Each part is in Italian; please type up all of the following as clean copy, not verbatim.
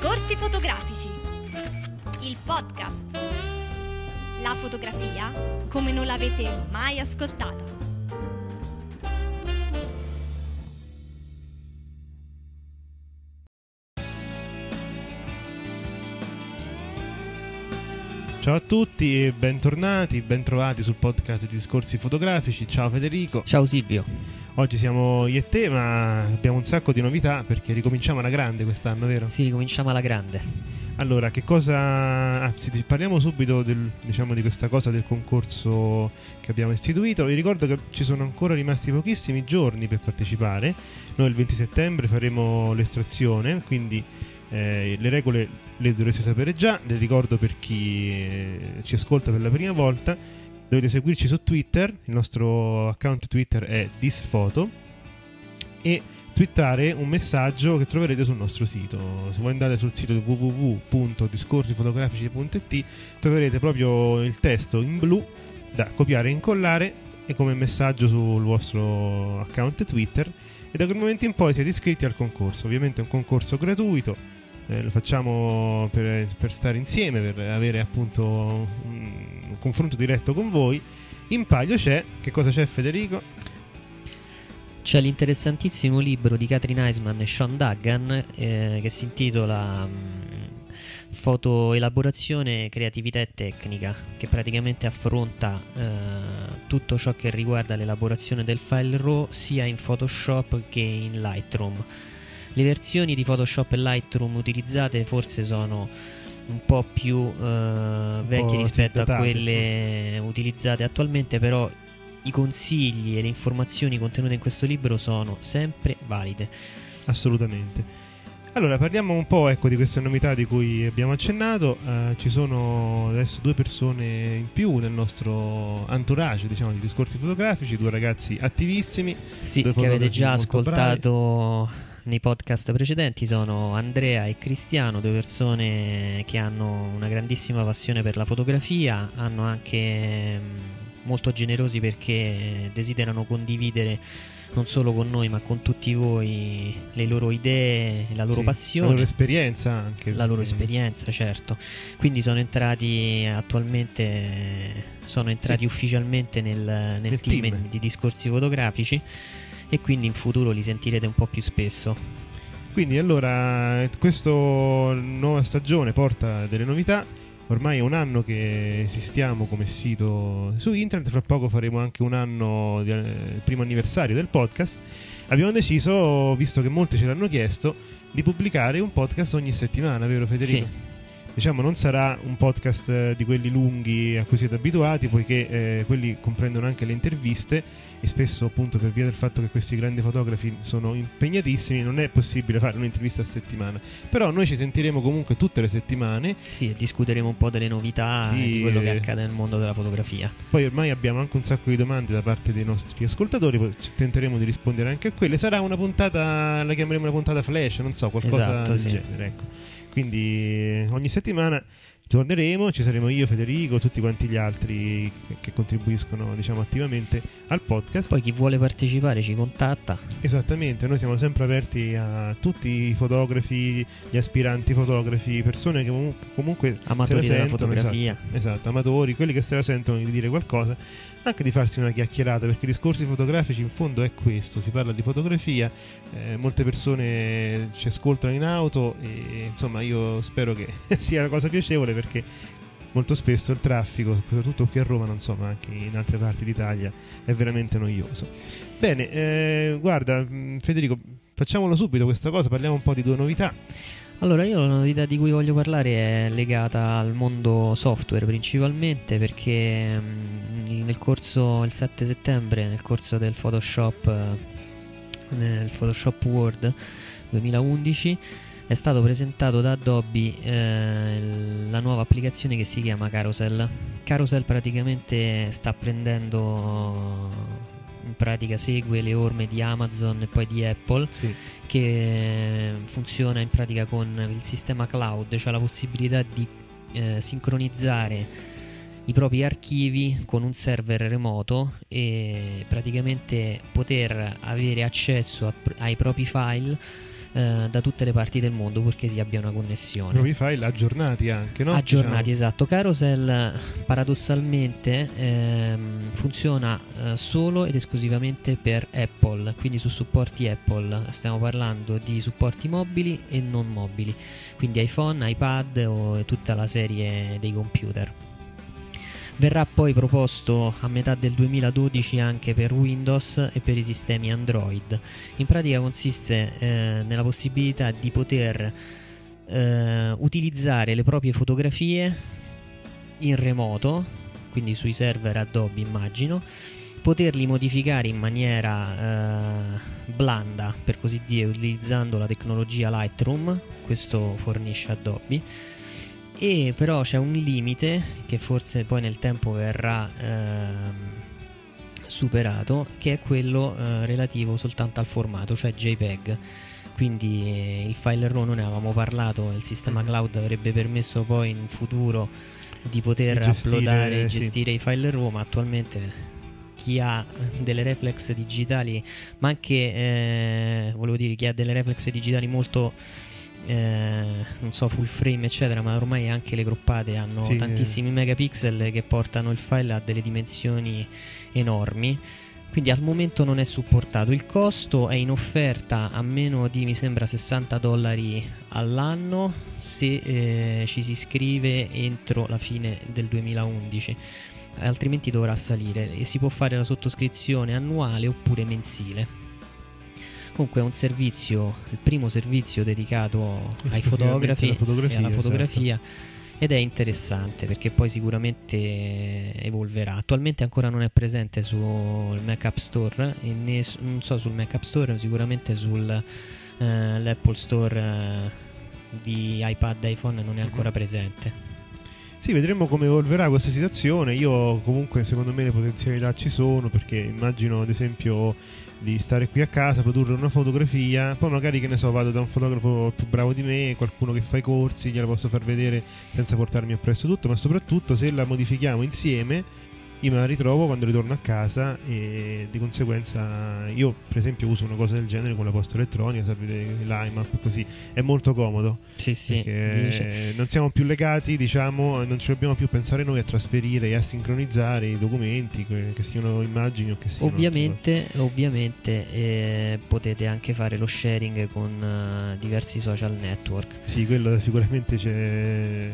Discorsi fotografici, il podcast. La fotografia come non l'avete mai ascoltata. Ciao a tutti e bentornati, bentrovati sul podcast di Discorsi Fotografici. Ciao Federico. Ciao Silvio. Oggi siamo io e te, ma abbiamo un sacco di novità perché ricominciamo alla grande quest'anno, vero? Sì, ricominciamo alla grande. Allora, che cosa... parliamo subito di questa cosa del concorso che abbiamo istituito. Vi ricordo che ci sono ancora rimasti pochissimi giorni per partecipare. Noi il 20 settembre faremo l'estrazione, quindi... le regole le dovreste sapere già, le ricordo per chi ci ascolta per la prima volta. Dovete seguirci su Twitter, il nostro account Twitter è thisfoto, e twittare un messaggio che troverete sul nostro sito. Se voi andate sul sito www.discorsifotografici.it troverete proprio il testo in blu da copiare e incollare e come messaggio sul vostro account Twitter, e da quel momento in poi siete iscritti al concorso. Ovviamente è un concorso gratuito. Lo facciamo per stare insieme, per avere appunto un confronto diretto con voi. In palio c'è, che cosa c'è Federico? C'è l'interessantissimo libro di Katrin Eismann e Sean Duggan che si intitola Fotoelaborazione, creatività e tecnica, che praticamente affronta tutto ciò che riguarda l'elaborazione del file RAW sia in Photoshop che in Lightroom. Le versioni di Photoshop e Lightroom utilizzate forse sono un po' più vecchie rispetto a quelle utilizzate attualmente, però i consigli e le informazioni contenute in questo libro sono sempre valide. Assolutamente. Allora, parliamo un po' di queste novità di cui abbiamo accennato. Ci sono adesso due persone in più nel nostro entourage, diciamo, di Discorsi Fotografici, due ragazzi attivissimi. Sì, che avete già ascoltato nei podcast precedenti. Sono Andrea e Cristiano, due persone che hanno una grandissima passione per la fotografia, hanno anche molto generosi perché desiderano condividere non solo con noi ma con tutti voi le loro idee, la loro passione, la loro esperienza anche. La loro esperienza, certo. Quindi sono entrati ufficialmente nel team di Discorsi Fotografici, e quindi in futuro li sentirete un po' più spesso. Quindi allora questa nuova stagione porta delle novità. Ormai è un anno che esistiamo come sito su internet, fra poco faremo anche un anno, il primo anniversario del podcast. Abbiamo deciso, visto che molti ce l'hanno chiesto, di pubblicare un podcast ogni settimana, vero Federico? Sì. Diciamo non sarà un podcast di quelli lunghi a cui siete abituati, poiché quelli comprendono anche le interviste e spesso, appunto, per via del fatto che questi grandi fotografi sono impegnatissimi non è possibile fare un'intervista a settimana. Però noi ci sentiremo comunque tutte le settimane. Sì, e discuteremo un po' delle novità e di quello che accade nel mondo della fotografia. Poi ormai abbiamo anche un sacco di domande da parte dei nostri ascoltatori, poi tenteremo di rispondere anche a quelle. Sarà una puntata, la chiameremo una puntata flash, non so, qualcosa genere, ecco. Quindi ogni settimana torneremo, ci saremo io, Federico, tutti quanti gli altri che contribuiscono, diciamo, attivamente al podcast. Poi chi vuole partecipare ci contatta. Esattamente, noi siamo sempre aperti a tutti i fotografi, gli aspiranti fotografi, persone che comunque amatori se la sentono, della fotografia. Esatto, amatori, quelli che se la sentono di dire qualcosa, anche di farsi una chiacchierata, perché i Discorsi Fotografici in fondo è questo, si parla di fotografia, molte persone ci ascoltano in auto e insomma io spero che sia una cosa piacevole, perché molto spesso il traffico, soprattutto qui a Roma, non so, ma anche in altre parti d'Italia, è veramente noioso. Bene, guarda Federico, facciamolo subito questa cosa, parliamo un po' di due novità. Allora, io la novità di cui voglio parlare è legata al mondo software principalmente, perché il 7 settembre, nel corso del Photoshop, nel Photoshop World 2011, è stato presentato da Adobe la nuova applicazione che si chiama Carousel. Carousel praticamente sta prendendo... in pratica segue le orme di Amazon e poi di Apple, sì, che funziona in pratica con il sistema cloud, cioè la possibilità di sincronizzare i propri archivi con un server remoto e praticamente poter avere accesso ai propri file da tutte le parti del mondo, purché si abbia una connessione. Proprio i file aggiornati anche, no? Aggiornati, diciamo. Esatto. Carousel paradossalmente funziona solo ed esclusivamente per Apple, quindi su supporti Apple. Stiamo parlando di supporti mobili e non mobili, quindi iPhone, iPad o tutta la serie dei computer. Verrà poi proposto a metà del 2012 anche per Windows e per i sistemi Android. In pratica consiste nella possibilità di poter utilizzare le proprie fotografie in remoto, quindi sui server Adobe immagino, poterli modificare in maniera blanda, per così dire, utilizzando la tecnologia Lightroom, questo fornisce Adobe. E però c'è un limite che forse poi nel tempo verrà superato, che è quello relativo soltanto al formato, cioè JPEG. Quindi il file RAW, non ne avevamo parlato, il sistema cloud avrebbe permesso poi in futuro di poter uploadare e gestire i file RAW, ma attualmente chi ha delle reflex digitali, ma anche volevo dire chi ha delle reflex digitali molto non so, full frame eccetera, ma ormai anche le groppate hanno tantissimi megapixel che portano il file a delle dimensioni enormi, quindi al momento non è supportato. Il costo è in offerta a meno di, mi sembra, $60 all'anno se ci si iscrive entro la fine del 2011, altrimenti dovrà salire, e si può fare la sottoscrizione annuale oppure mensile. Comunque è un servizio, il primo servizio dedicato ai fotografi e alla fotografia, esatto. Ed è interessante perché poi sicuramente evolverà. Attualmente ancora non è presente sul Mac App Store, e non so sul Mac App Store, sicuramente sull'Apple Store di iPad, iPhone non è ancora presente. Sì, vedremo come evolverà questa situazione. Io comunque secondo me le potenzialità ci sono, perché immagino ad esempio di stare qui a casa, produrre una fotografia, poi magari, che ne so, vado da un fotografo più bravo di me, qualcuno che fa i corsi, gliela posso far vedere senza portarmi appresso tutto, ma soprattutto se la modifichiamo insieme io me la ritrovo quando ritorno a casa, e di conseguenza io per esempio uso una cosa del genere con la posta elettronica, sapete, l'IMAP, così è molto comodo. Sì, sì, dice. Non siamo più legati, diciamo, non ci dobbiamo più pensare noi a trasferire e a sincronizzare i documenti, che siano immagini o che siano ovviamente potete anche fare lo sharing con diversi social network. Sì, quello sicuramente c'è,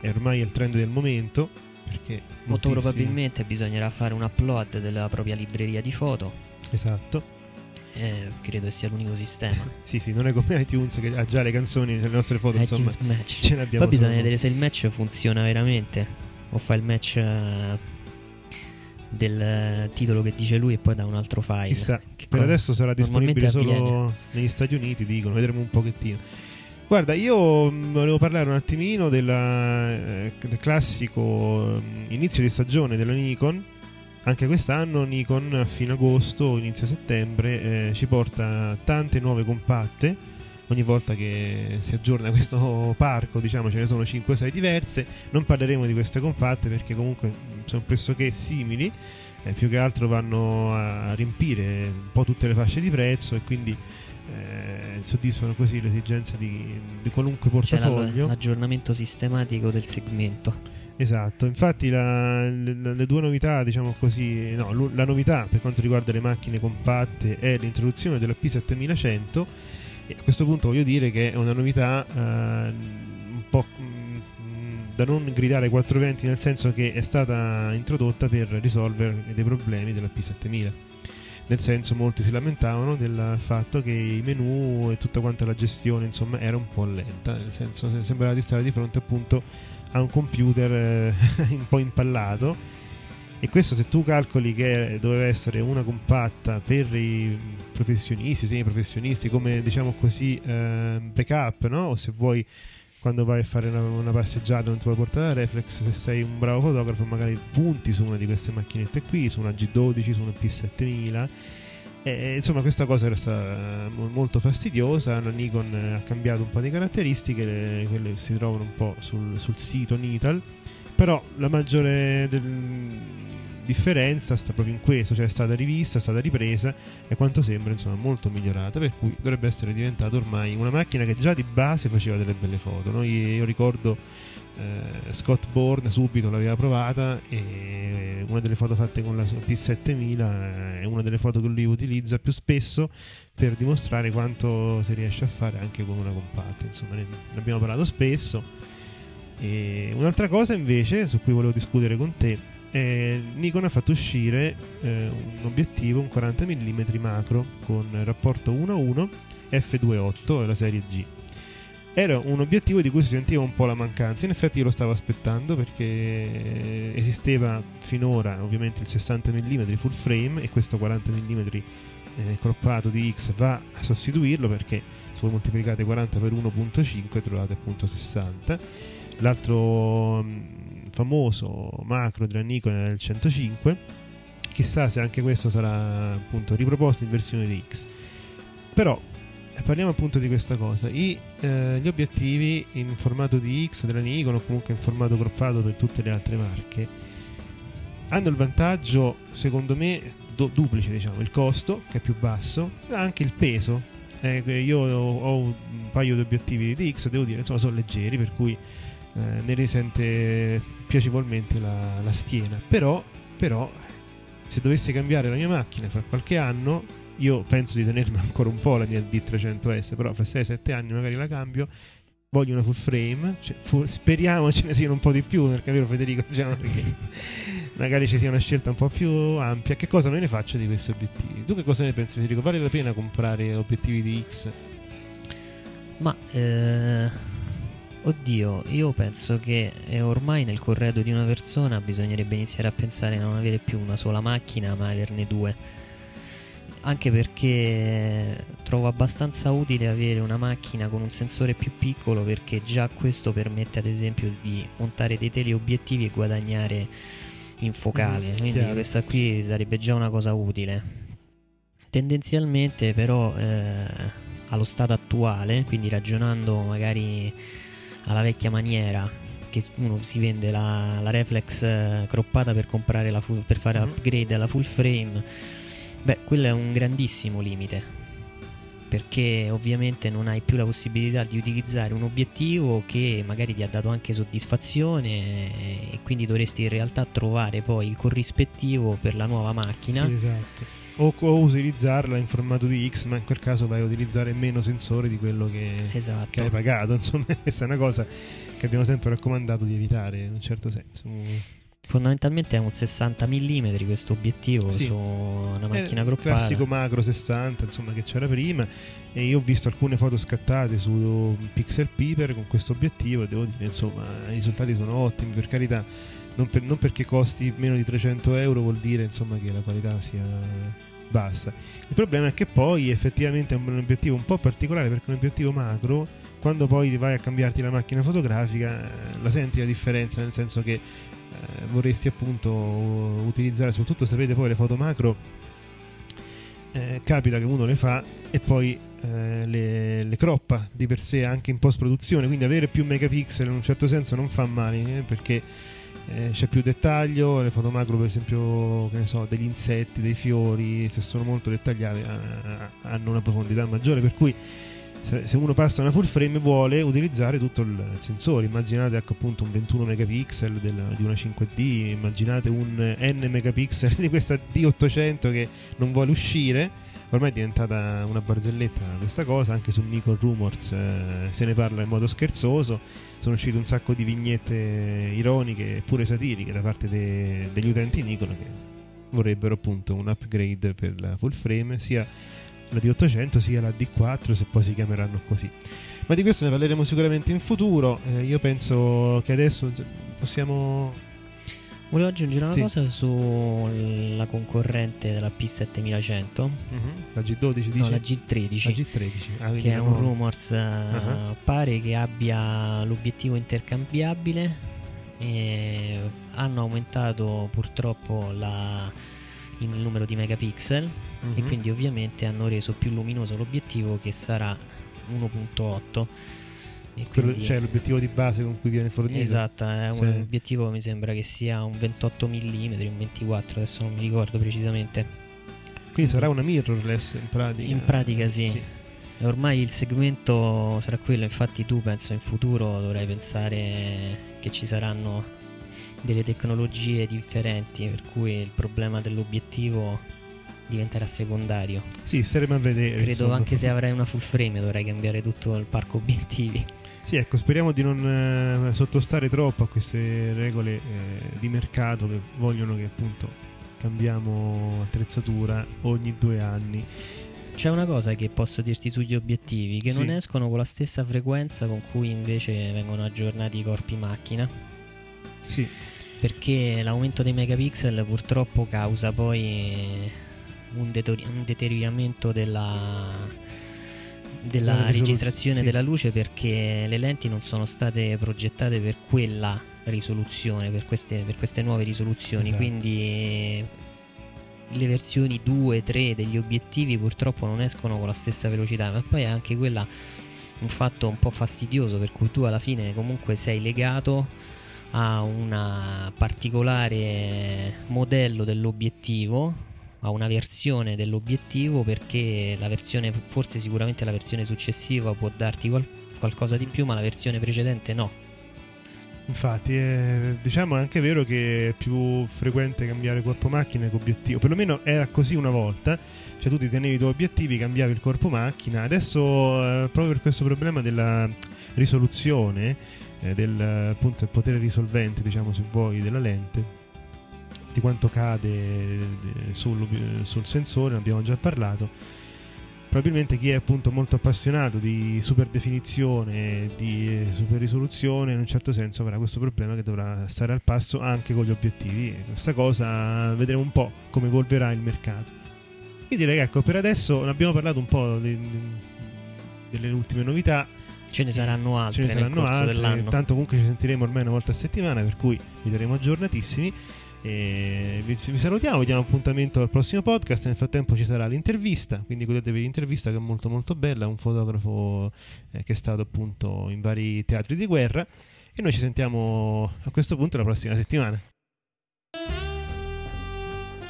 è ormai il trend del momento, perché molto probabilmente bisognerà fare un upload della propria libreria di foto. Esatto. Credo sia l'unico sistema. Sì, sì, non è come iTunes che ha già le canzoni delle nostre foto, insomma, match. Ce l'abbiamo. Poi bisogna vedere se il match funziona veramente, o fa il match del titolo che dice lui e poi da un altro file. Chissà, per adesso sarà disponibile solo negli Stati Uniti, dicono, vedremo un pochettino. Guarda, io volevo parlare un attimino del classico inizio di stagione della Nikon. Anche quest'anno Nikon a fine agosto, inizio settembre, ci porta tante nuove compatte. Ogni volta che si aggiorna questo parco, diciamo, ce ne sono 5-6 diverse. Non parleremo di queste compatte perché comunque sono pressoché simili, più che altro vanno a riempire un po' tutte le fasce di prezzo e quindi soddisfano così l'esigenza di qualunque portafoglio. L'aggiornamento sistematico del segmento. Esatto, infatti le due novità, diciamo così, no, la novità per quanto riguarda le macchine compatte è l'introduzione della P7100, e a questo punto voglio dire che è una novità un po' da non gridare 420, nel senso che è stata introdotta per risolvere dei problemi della P7000. Nel senso, molti si lamentavano del fatto che i menu e tutta quanta la gestione, insomma, era un po' lenta, nel senso sembrava di stare di fronte appunto a un computer un po' impallato, e questo se tu calcoli che doveva essere una compatta per i professionisti, semiprofessionisti, come diciamo così backup, no? O se vuoi, quando vai a fare una passeggiata non ti puoi portare la reflex, se sei un bravo fotografo magari punti su una di queste macchinette qui, su una G12, su una P7000, e insomma questa cosa era stata molto fastidiosa. La Nikon ha cambiato un po' di caratteristiche, quelle si trovano un po' sul sito Nital, Però la maggiore differenza sta proprio in questo, cioè è stata rivista, è stata ripresa e quanto sembra insomma molto migliorata, per cui dovrebbe essere diventata ormai una macchina che già di base faceva delle belle foto, no? Io ricordo Scott Bourne subito l'aveva provata e una delle foto fatte con la P7000 è una delle foto che lui utilizza più spesso per dimostrare quanto si riesce a fare anche con una compatta, insomma ne abbiamo parlato spesso. E un'altra cosa invece su cui volevo discutere con te, Nikon ha fatto uscire un obiettivo, un 40 mm macro con rapporto 1:1 f2.8 e la serie G. Era un obiettivo di cui si sentiva un po' la mancanza, in effetti io lo stavo aspettando perché esisteva finora ovviamente il 60 mm full frame e questo 40 mm croppato di X va a sostituirlo, perché se voi moltiplicate 40 per 1.5 trovate appunto 60. L'altro famoso macro della Nikon era il 105, chissà se anche questo sarà appunto riproposto in versione di X. Però parliamo appunto di questa cosa, gli obiettivi in formato di X della Nikon o comunque in formato croppato per tutte le altre marche hanno il vantaggio secondo me duplice, diciamo, il costo che è più basso ma anche il peso. Io ho un paio di obiettivi di X, devo dire insomma sono leggeri, per cui ne risente piacevolmente la schiena, però se dovessi cambiare la mia macchina fra qualche anno, io penso di tenermi ancora un po' la mia D300S, però fra 6-7 anni magari la cambio, voglio una full frame, cioè, speriamo ce ne siano un po' di più, perché vero Federico, diciamo, perché magari ci sia una scelta un po' più ampia. Che cosa me ne faccio di questi obiettivi? Tu che cosa ne pensi Federico? Vale la pena comprare obiettivi di X? Ma oddio, io penso che ormai nel corredo di una persona bisognerebbe iniziare a pensare a non avere più una sola macchina ma averne due, anche perché trovo abbastanza utile avere una macchina con un sensore più piccolo, perché già questo permette ad esempio di montare dei teleobiettivi e guadagnare in focale, quindi questa qui sarebbe già una cosa utile. Tendenzialmente però allo stato attuale, quindi ragionando magari alla vecchia maniera che uno si vende la reflex croppata per comprare per fare upgrade alla full frame, beh, quello è un grandissimo limite, perché ovviamente non hai più la possibilità di utilizzare un obiettivo che magari ti ha dato anche soddisfazione, e quindi dovresti in realtà trovare poi il corrispettivo per la nuova macchina. Sì, esatto. O utilizzarla in formato di X, ma in quel caso vai a utilizzare meno sensore di quello che hai pagato. Insomma, questa è una cosa che abbiamo sempre raccomandato di evitare in un certo senso. Fondamentalmente è un 60 mm questo obiettivo, sì, su una macchina croppata, classico macro 60, insomma, che c'era prima. E io ho visto alcune foto scattate su Pixel Peeper con questo obiettivo e devo dire insomma i risultati sono ottimi, per carità. Non perché costi meno di 300 euro vuol dire insomma che la qualità sia bassa. Il problema è che poi effettivamente è un obiettivo un po' particolare, perché un obiettivo macro, quando poi vai a cambiarti la macchina fotografica, la senti la differenza, nel senso che vorresti appunto utilizzare, soprattutto sapete poi le foto macro capita che uno le fa e poi le croppa di per sé anche in post produzione, quindi avere più megapixel in un certo senso non fa male, perché c'è più dettaglio. Le foto macro per esempio, che ne so, degli insetti, dei fiori, se sono molto dettagliate hanno una profondità maggiore, per cui se uno passa una full frame vuole utilizzare tutto il sensore. Immaginate ecco appunto un 21 megapixel di una 5D, immaginate un N megapixel di questa D800 che non vuole uscire, ormai è diventata una barzelletta questa cosa. Anche su Nikon Rumors se ne parla in modo scherzoso, sono uscite un sacco di vignette ironiche e pure satiriche da parte degli utenti Nikon che vorrebbero appunto un upgrade per la full frame, sia la D800 sia la D4, se poi si chiameranno così. Ma di questo ne parleremo sicuramente in futuro. Io penso che adesso possiamo... Volevo aggiungere una cosa sulla concorrente della P7100, la G12 dice? No, la G13, che è un Rumors. Pare che abbia l'obiettivo intercambiabile e hanno aumentato purtroppo il numero di megapixel e quindi ovviamente hanno reso più luminoso l'obiettivo, che sarà 1.8. E quindi... Cioè l'obiettivo di base con cui viene fornito. Esatto, è un obiettivo, mi sembra che sia un 28 mm, un 24, adesso non mi ricordo precisamente. Quindi sarà una mirrorless in pratica? In pratica sì. Ormai il segmento sarà quello, infatti tu penso in futuro dovrai pensare che ci saranno delle tecnologie differenti, per cui il problema dell'obiettivo diventerà secondario. Sì, staremo a vedere. Credo insomma. Anche se avrai una full frame dovrai cambiare tutto il parco obiettivi. Sì, ecco, speriamo di non sottostare troppo a queste regole di mercato che vogliono che appunto cambiamo attrezzatura ogni 2 anni. C'è una cosa che posso dirti sugli obiettivi, che non escono con la stessa frequenza con cui invece vengono aggiornati i corpi macchina. Sì. Perché l'aumento dei megapixel purtroppo causa poi un deterioramento della registrazione della luce, perché le lenti non sono state progettate per quella risoluzione, per queste nuove risoluzioni. Esatto. Quindi le versioni 2-3 degli obiettivi purtroppo non escono con la stessa velocità, ma poi è anche quella un fatto un po' fastidioso, per cui tu alla fine comunque sei legato a un particolare modello dell'obiettivo, a una versione dell'obiettivo, perché la versione, forse sicuramente la versione successiva può darti qualcosa di più, ma la versione precedente no. Infatti diciamo è anche vero che è più frequente cambiare corpo macchina che obiettivo, perlomeno era così una volta, cioè tu ti tenevi i tuoi obiettivi, cambiavi il corpo macchina. Adesso proprio per questo problema della risoluzione, del appunto il potere risolvente, diciamo se vuoi, della lente, di quanto cade sul sensore, ne abbiamo già parlato. Probabilmente chi è appunto molto appassionato di super definizione, di super risoluzione, in un certo senso avrà questo problema, che dovrà stare al passo anche con gli obiettivi. E questa cosa vedremo un po' come evolverà il mercato. Io direi che ecco, per adesso abbiamo parlato un po' delle ultime novità. Ce ne saranno altre nel corso dell'anno. Intanto comunque ci sentiremo ormai una volta a settimana, per cui vi daremo aggiornatissimi. E vi salutiamo, vi diamo appuntamento al prossimo podcast. Nel frattempo ci sarà l'intervista, quindi godetevi l'intervista che è molto molto bella, un fotografo che è stato appunto in vari teatri di guerra, e noi ci sentiamo a questo punto la prossima settimana.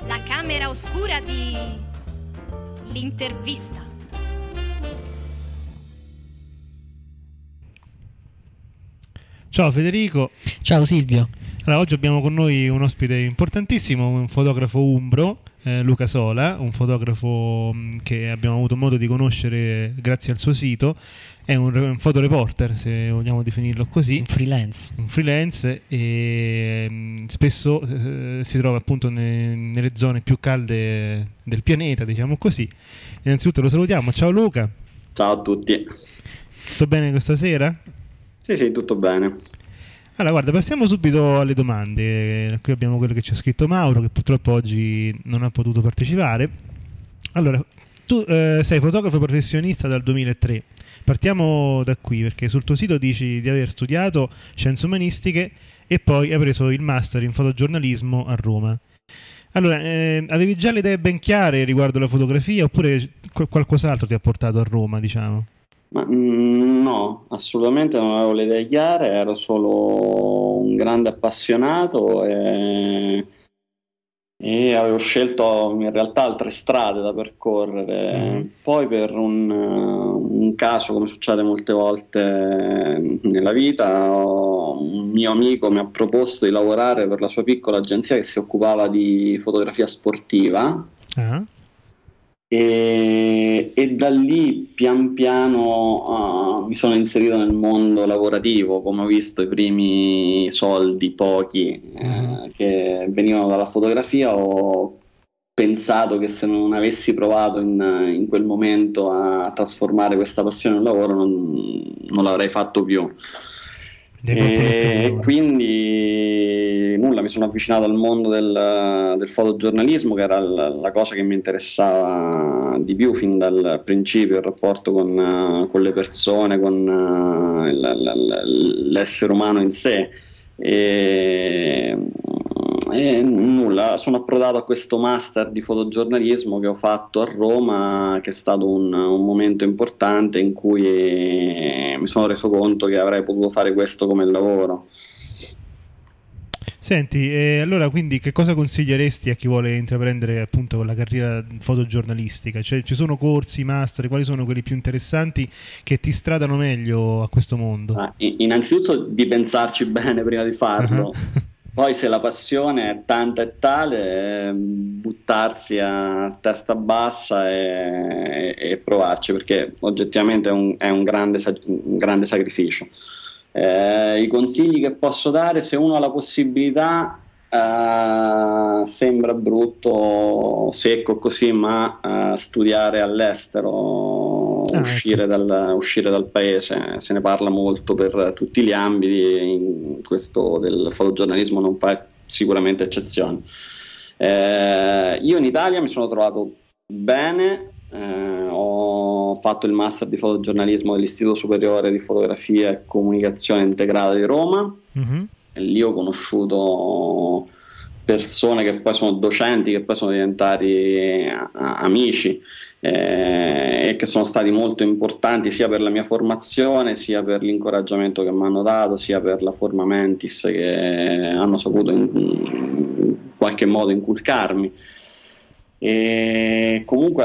La camera oscura di l'intervista. Ciao Federico. Ciao Silvio. Allora, oggi abbiamo con noi un ospite importantissimo, un fotografo umbro, Luca Sola, un fotografo che abbiamo avuto modo di conoscere grazie al suo sito. È un fotoreporter, se vogliamo definirlo così. Un freelance e spesso si trova appunto nelle zone più calde del pianeta, diciamo così. Innanzitutto lo salutiamo. Ciao Luca. Ciao a tutti. Sto bene questa sera? Sì, tutto bene. Allora guarda, passiamo subito alle domande. Qui abbiamo quello che ci ha scritto Mauro, che purtroppo oggi non ha potuto partecipare. Allora, tu sei fotografo professionista dal 2003. Partiamo da qui, perché sul tuo sito dici di aver studiato scienze umanistiche e poi hai preso il master in fotogiornalismo a Roma. Allora, avevi già le idee ben chiare riguardo la fotografia, oppure qualcos'altro ti ha portato a Roma, diciamo? Ma no, assolutamente non avevo le idee chiare, ero solo un grande appassionato e avevo scelto in realtà altre strade da percorrere. Poi per un caso, come succede molte volte nella vita, un mio amico mi ha proposto di lavorare per la sua piccola agenzia che si occupava di fotografia sportiva. E da lì pian piano mi sono inserito nel mondo lavorativo, come ho visto i primi soldi, pochi, che venivano dalla fotografia. Ho pensato che se non avessi provato in quel momento a trasformare questa passione in lavoro non l'avrei fatto più. E quindi nulla, mi sono avvicinato al mondo del fotogiornalismo, che era la cosa che mi interessava di più fin dal principio, il rapporto con le persone, con l'essere umano in sé, e E nulla, sono approdato a questo master di fotogiornalismo che ho fatto a Roma, che è stato un momento importante in cui mi sono reso conto che avrei potuto fare questo come lavoro. Senti, allora quindi che cosa consiglieresti a chi vuole intraprendere appunto la carriera fotogiornalistica? Cioè, ci sono corsi, master, quali sono quelli più interessanti che ti stradano meglio a questo mondo? Innanzitutto di pensarci bene prima di farlo. Uh-huh. Poi se la passione è tanta e tale, buttarsi a testa bassa e provarci, perché oggettivamente è un grande sacrificio. I consigli che posso dare: se uno ha la possibilità, sembra brutto, secco così, ma studiare all'estero, uscire dal paese. Se ne parla molto per tutti gli ambiti, in questo del fotogiornalismo non fa sicuramente eccezione. Io in Italia mi sono trovato bene. Ho fatto il master di fotogiornalismo dell'Istituto Superiore di Fotografia e Comunicazione Integrata di Roma. Mm-hmm. E lì ho conosciuto persone che poi sono docenti, che poi sono diventati amici, e che sono stati molto importanti sia per la mia formazione, sia per l'incoraggiamento che mi hanno dato, sia per la forma mentis che hanno saputo in qualche modo inculcarmi. E comunque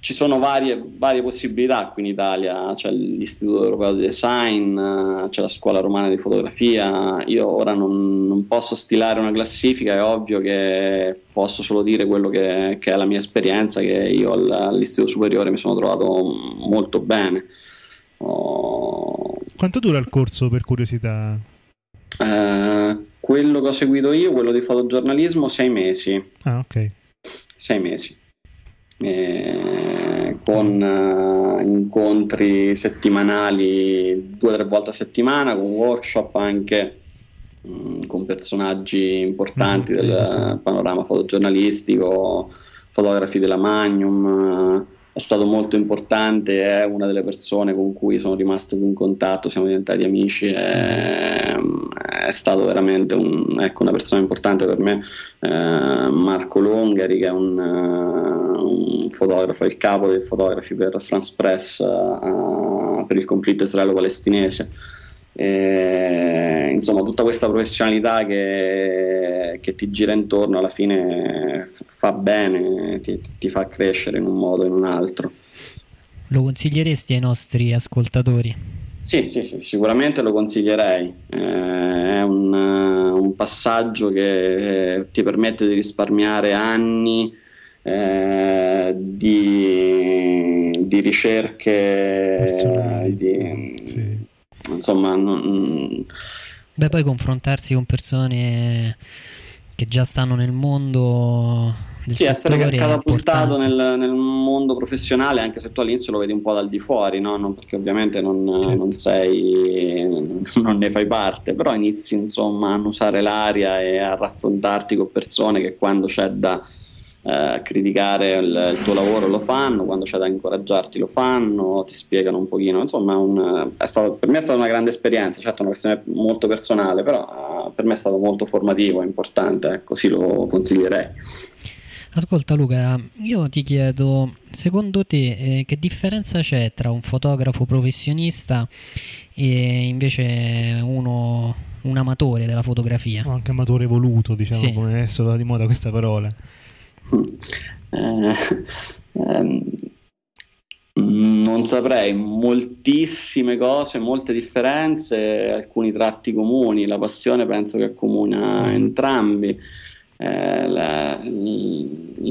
ci sono varie possibilità qui in Italia. C'è l'Istituto Europeo di Design, c'è la Scuola Romana di Fotografia. Io ora non posso stilare una classifica, è ovvio che posso solo dire quello che è la mia esperienza, che io all'Istituto Superiore mi sono trovato molto bene. Quanto dura il corso, per curiosità? Quello che ho seguito io, quello di fotogiornalismo, 6 mesi. Ah, ok. 6 mesi, con incontri settimanali 2 o 3 volte a settimana, con workshop anche con personaggi importanti del panorama fotogiornalistico, fotografi della Magnum. È stato molto importante, è una delle persone con cui sono rimasto in contatto, siamo diventati amici. È stato veramente una persona importante per me, Marco Longari, che è un fotografo, il capo dei fotografi per France Press per il conflitto israelo-palestinese. Insomma, tutta questa professionalità che ti gira intorno alla fine fa bene, ti fa crescere in un modo o in un altro. Lo consiglieresti ai nostri ascoltatori? Sì, sicuramente lo consiglierei. È un passaggio che ti permette di risparmiare anni di ricerche, sì. Insomma, beh, poi confrontarsi con persone che già stanno nel mondo del settore, essere catapultato nel mondo professionale, anche se tu all'inizio lo vedi un po' dal di fuori, no? Non, perché ovviamente non ne fai parte, però inizi insomma a usare l'aria e a raffrontarti con persone che, quando c'è da criticare il tuo lavoro, lo fanno, quando c'è da incoraggiarti lo fanno, ti spiegano un pochino. Insomma, per me è stata una grande esperienza. Certo, è una questione molto personale, però per me è stato molto formativo e importante, così lo consiglierei. Ascolta Luca, io ti chiedo, secondo te che differenza c'è tra un fotografo professionista e invece un amatore della fotografia? O anche amatore voluto, diciamo, sì. Come adesso va di moda questa parola. Non saprei, moltissime cose, molte differenze, alcuni tratti comuni. La passione penso che accomuna entrambi. La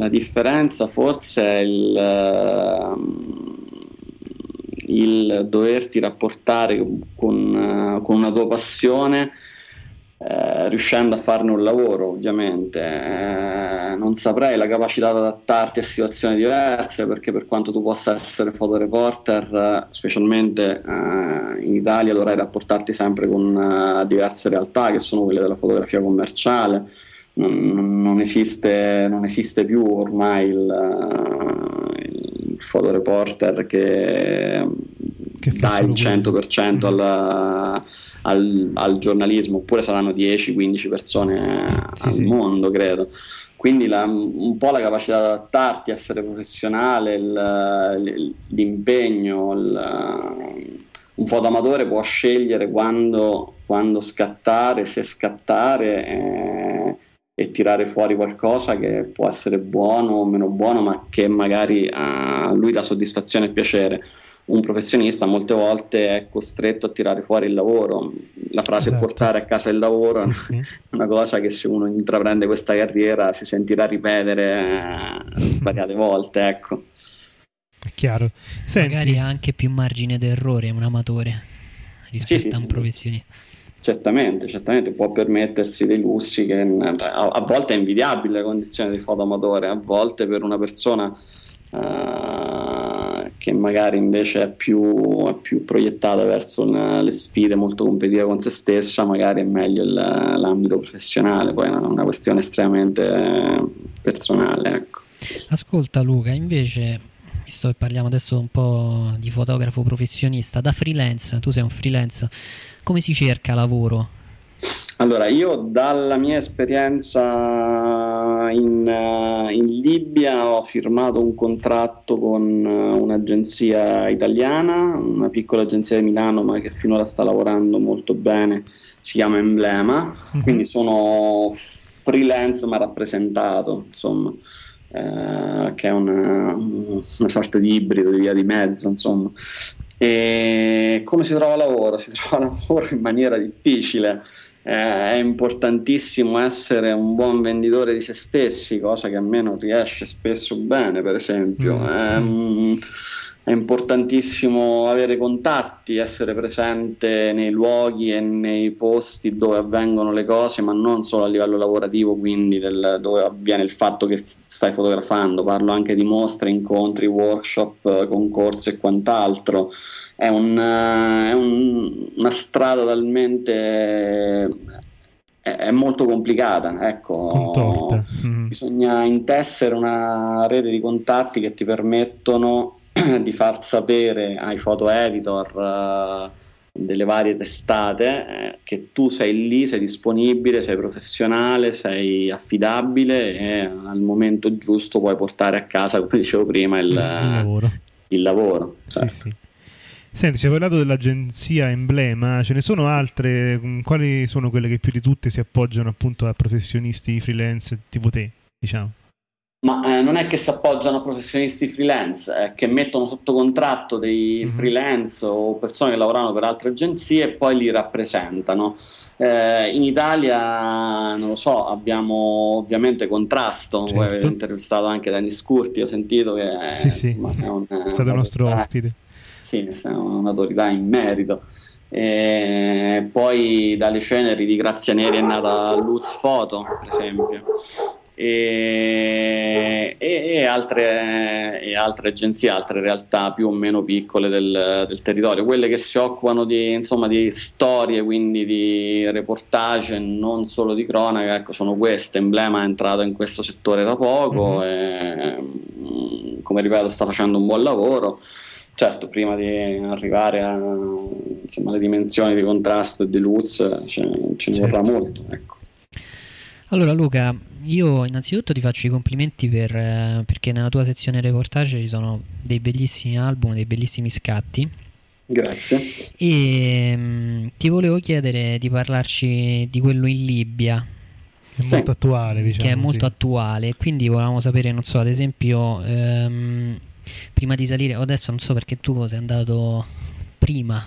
differenza forse è il doverti rapportare con una tua passione, riuscendo a farne un lavoro, ovviamente. Non saprei, la capacità di adattarti a situazioni diverse, perché per quanto tu possa essere fotoreporter, specialmente in Italia, dovrai rapportarti sempre con diverse realtà, che sono quelle della fotografia commerciale. Non esiste più ormai il fotoreporter che dà il 100% al giornalismo, oppure saranno 10-15 persone al mondo, credo. Quindi un po' la capacità di adattarti, essere professionale, l'impegno, un fotoamatore può scegliere quando scattare, se scattare e tirare fuori qualcosa che può essere buono o meno buono, ma che magari a lui dà soddisfazione e piacere. Un professionista molte volte è costretto a tirare fuori il lavoro, la frase esatto. Portare a casa il lavoro sì. È una cosa che se uno intraprende questa carriera si sentirà ripetere svariate volte, ecco, è chiaro. Senti. Magari ha anche più margine d'errore un amatore rispetto a un professionista. Certamente può permettersi dei lussi che a volte è invidiabile la condizione di fotoamatore, a volte per una persona che magari invece è più proiettata verso le sfide, molto competitiva con se stessa, magari è meglio l'ambito professionale. Poi è una questione estremamente personale, ecco. Ascolta Luca, invece, visto che parliamo adesso un po' di fotografo professionista, da freelance, tu sei un freelance, come si cerca lavoro? Allora, io dalla mia esperienza in Libia ho firmato un contratto con un'agenzia italiana, una piccola agenzia di Milano, ma che finora sta lavorando molto bene, si chiama Emblema, quindi sono freelance ma rappresentato, insomma, che è una sorta di ibrido, di via di mezzo, insomma. E come si trova lavoro? Si trova lavoro in maniera difficile. È importantissimo essere un buon venditore di se stessi, cosa che a me non riesce spesso bene, per esempio. È importantissimo avere contatti, essere presente nei luoghi e nei posti dove avvengono le cose, ma non solo a livello lavorativo, quindi dove avviene il fatto che stai fotografando. Parlo anche di mostre, incontri, workshop, concorsi e quant'altro. È una strada talmente... è molto complicata, ecco. Contorta. Bisogna intessere una rete di contatti che ti permettono di far sapere ai foto editor delle varie testate che tu sei lì, sei disponibile, sei professionale, sei affidabile e al momento giusto puoi portare a casa, come dicevo prima, il lavoro. Certo. Sì. Senti, ci hai parlato dell'agenzia Emblema, ce ne sono altre? Quali sono quelle che più di tutte si appoggiano appunto a professionisti freelance tipo te, diciamo? Ma non è che si appoggiano a professionisti freelance, è che mettono sotto contratto dei freelance o persone che lavorano per altre agenzie e poi li rappresentano. In Italia, non lo so, abbiamo ovviamente Contrasto, certo. Voi avete intervistato anche Dani Scurti, ho sentito che è, è stato il nostro ospite. Sì, è un'autorità in merito. E poi dalle ceneri di Grazia Neri è nata thisfoto, per esempio. E altre agenzie, altre realtà più o meno piccole del territorio, quelle che si occupano di storie, quindi di reportage, non solo di cronaca, ecco, sono queste. Emblema è entrato in questo settore da poco e, come ripeto, sta facendo un buon lavoro. Certo, prima di arrivare alle dimensioni di Contrasto e di Lutz ce ne vorrà molto, ecco. Allora Luca, io innanzitutto ti faccio i complimenti perché nella tua sezione reportage ci sono dei bellissimi album, dei bellissimi scatti. Grazie. E ti volevo chiedere di parlarci di quello in Libia. È molto attuale, diciamo. Che è molto attuale, quindi volevamo sapere, non so, ad esempio, prima di salire, adesso non so perché tu sei andato prima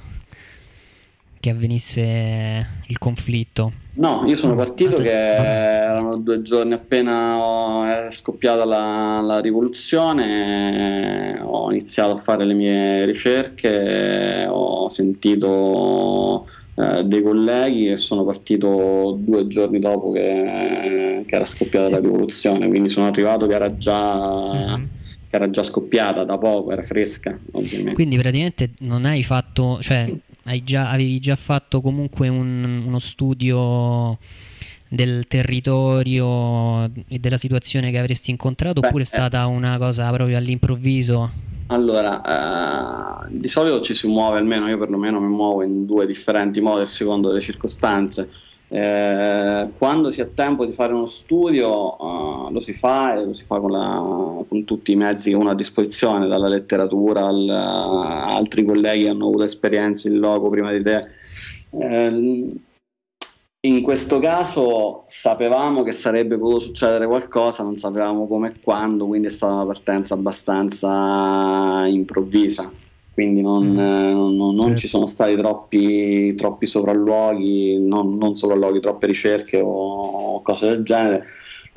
che avvenisse il conflitto. No, io sono partito che erano 2 giorni appena scoppiata la rivoluzione, ho iniziato a fare le mie ricerche, ho sentito dei colleghi e sono partito 2 giorni dopo che era scoppiata la rivoluzione, quindi sono arrivato che era già... era già scoppiata da poco, era fresca ovviamente. Quindi praticamente non hai fatto, cioè avevi già fatto comunque uno studio del territorio e della situazione che avresti incontrato, oppure è stata una cosa proprio all'improvviso? Allora, di solito ci si muove, almeno io perlomeno mi muovo in due differenti modi a seconda delle circostanze. Quando si ha tempo di fare uno studio lo si fa, e lo si fa con tutti i mezzi che uno ha a disposizione, dalla letteratura altri colleghi hanno avuto esperienze in loco prima di te. In questo caso sapevamo che sarebbe potuto succedere qualcosa, non sapevamo come e quando, quindi è stata una partenza abbastanza improvvisa. Quindi non certo. Ci sono stati troppi sopralluoghi, non sopralluoghi, troppe ricerche o cose del genere.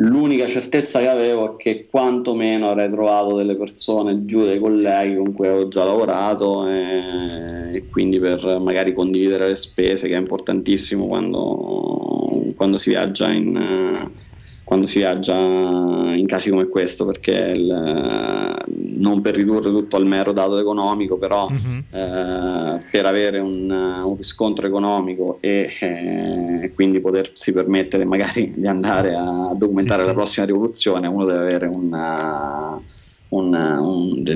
L'unica certezza che avevo è che quantomeno avrei trovato delle persone giù, dei colleghi con cui avevo già lavorato, e quindi per magari condividere le spese, che è importantissimo quando si viaggia in casi come questo, perché non per ridurre tutto al mero dato economico, però per avere un riscontro economico e quindi potersi permettere magari di andare a documentare la prossima rivoluzione, uno deve avere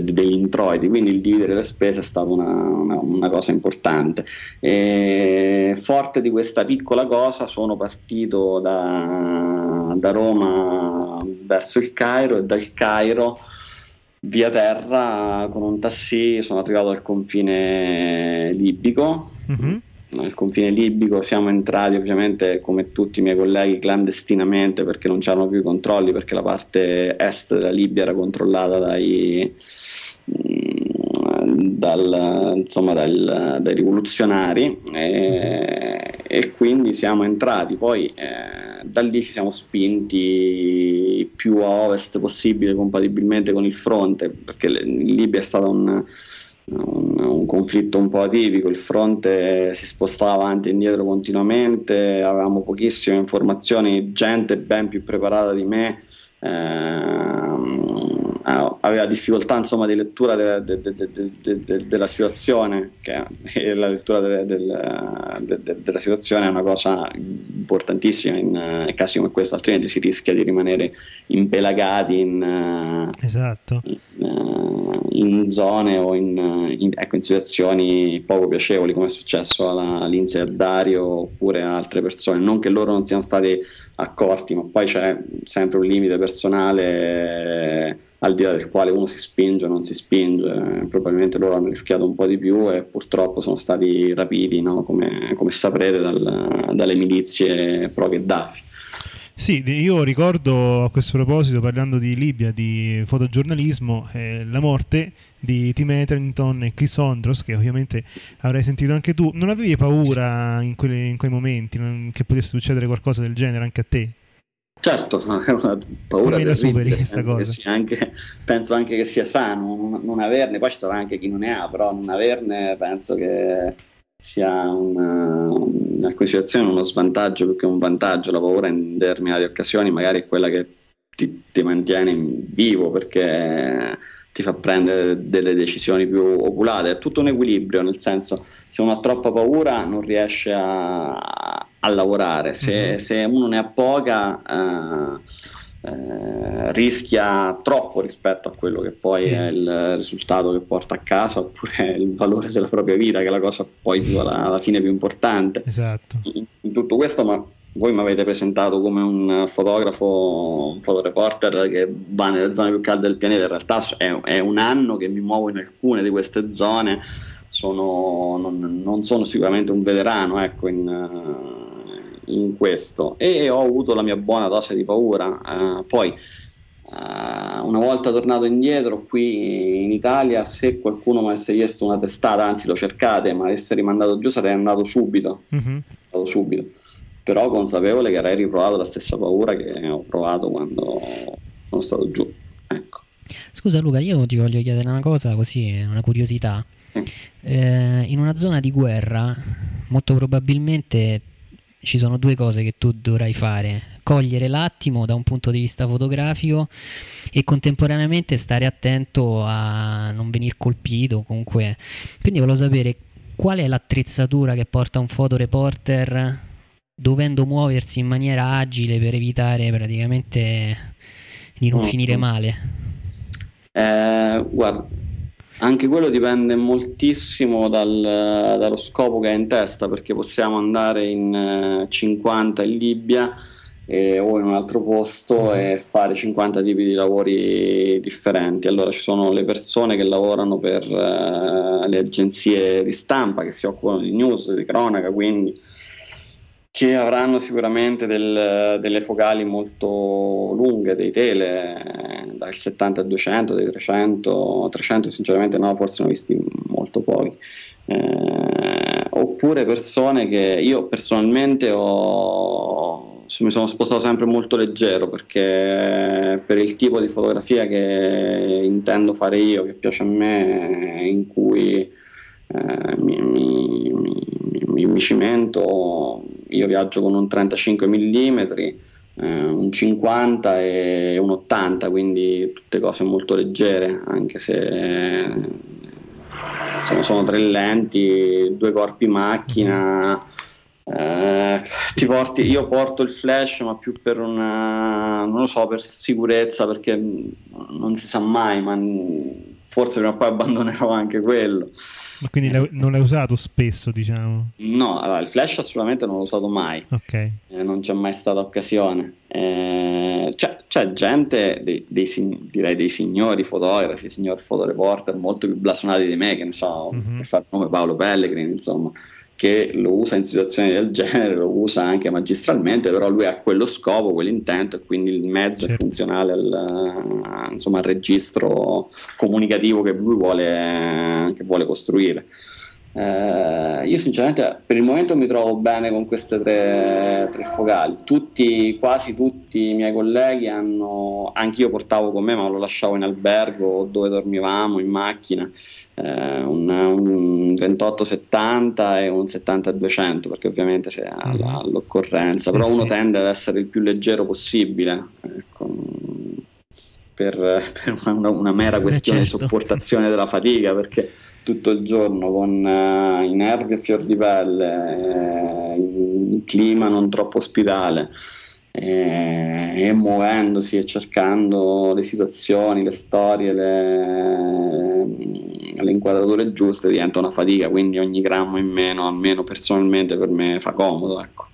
degli introiti, quindi il dividere le spese è stata una cosa importante. E forte di questa piccola cosa sono partito da Roma verso il Cairo, e dal Cairo via terra con un taxi sono arrivato al confine libico. Al confine libico siamo entrati, ovviamente, come tutti i miei colleghi, clandestinamente, perché non c'erano più i controlli, perché la parte est della Libia era controllata dai rivoluzionari, e quindi siamo entrati. Poi da lì ci siamo spinti più a ovest possibile, compatibilmente con il fronte, perché Libia è stata un conflitto un po' atipico. Il fronte si spostava avanti e indietro continuamente, avevamo pochissime informazioni, gente ben più preparata di me aveva difficoltà, insomma, di lettura della situazione, che la lettura della situazione è una cosa importantissima in casi come questo, altrimenti si rischia di rimanere impelagati in zone o in situazioni poco piacevoli, come è successo all'Inzia e a Dario, oppure a altre persone. Non che loro non siano stati accorti, ma poi c'è sempre un limite personale al di là del quale uno si spinge o non si spinge. Probabilmente loro hanno rischiato un po' di più e purtroppo sono stati rapiti, no? Come saprete, dalle milizie pro Gheddafi. Sì, io ricordo, a questo proposito, parlando di Libia, di fotogiornalismo, la morte di Tim Etherington e Chris Ondros, che ovviamente avrai sentito anche tu. Non avevi paura in quei momenti che potesse succedere qualcosa del genere anche a te? Certo, è una paura terribile, penso anche che sia sano non averne. Poi ci sarà anche chi non ne ha, però non averne penso che sia in alcune situazioni uno svantaggio più che un vantaggio. La paura in determinate occasioni magari è quella che ti mantiene vivo, perché ti fa prendere delle decisioni più oculate. È tutto un equilibrio, nel senso, se uno ha troppa paura non riesce a lavorare, se uno ne ha poca rischia troppo rispetto a quello che poi è il risultato che porta a casa, oppure il valore della propria vita, che è la cosa poi più alla fine più importante. Esatto. In tutto questo, ma voi mi avete presentato come un fotografo, un fotoreporter che va nelle zone più calde del pianeta. In realtà è un anno che mi muovo in alcune di queste zone, non sono sicuramente un veterano, ecco, in questo, e ho avuto la mia buona dose di paura. Poi una volta tornato indietro qui in Italia, se qualcuno mi avesse chiesto una testata, anzi lo cercate, ma avesse rimandato giù, sarei andato subito, però consapevole che avrei riprovato la stessa paura che ho provato quando sono stato giù. Ecco. Scusa Luca, io ti voglio chiedere una cosa, così, una curiosità. In una zona di guerra molto probabilmente ci sono due cose che tu dovrai fare: cogliere l'attimo da un punto di vista fotografico e contemporaneamente stare attento a non venir colpito comunque. Quindi volevo sapere qual è l'attrezzatura che porta un fotoreporter, dovendo muoversi in maniera agile per evitare praticamente di non finire male. Guarda, Anche quello dipende moltissimo dallo scopo che hai in testa, perché possiamo andare in 50 in Libia o in un altro posto e fare 50 tipi di lavori differenti. Allora ci sono le persone che lavorano per le agenzie di stampa che si occupano di news, di cronaca, quindi che avranno sicuramente delle focali molto lunghe, dei tele dal 70 al 200, dei 300 sinceramente no, forse ne ho visti molto pochi, oppure persone che io personalmente mi sono spostato sempre molto leggero, perché per il tipo di fotografia che intendo fare io, che piace a me, in cui mi cimento, io viaggio con un 35 mm, un 50 e un 80, quindi tutte cose molto leggere, anche se sono tre lenti, due corpi macchina, io porto il flash, ma più per non lo so, per sicurezza, perché non si sa mai, ma forse prima o poi abbandonerò anche quello. Ma quindi non l'hai usato spesso, diciamo? No, allora, il flash assolutamente non l'ho usato mai. Okay. Non c'è mai stata occasione. C'è gente, direi dei signori fotografi, signor fotoreporter molto più blasonati di me, che ne so, per fare il nome, Paolo Pellegrini, insomma, che lo usa in situazioni del genere, lo usa anche magistralmente, però lui ha quello scopo, quell'intento, e quindi il mezzo è funzionale al registro comunicativo che lui vuole costruire. Io sinceramente per il momento mi trovo bene con queste tre focali. Quasi tutti i miei colleghi anch'io portavo con me, ma lo lasciavo in albergo dove dormivamo, in macchina, un 28-70 e un 70-200, perché ovviamente c'è all'occorrenza, però uno tende ad essere il più leggero possibile, per una mera questione di sopportazione della fatica, perché tutto il giorno con i nervi a fior di pelle, il clima non troppo ospitale, e muovendosi e cercando le situazioni, le storie, le inquadrature giuste, diventa una fatica, quindi ogni grammo in meno, almeno personalmente per me, fa comodo, ecco.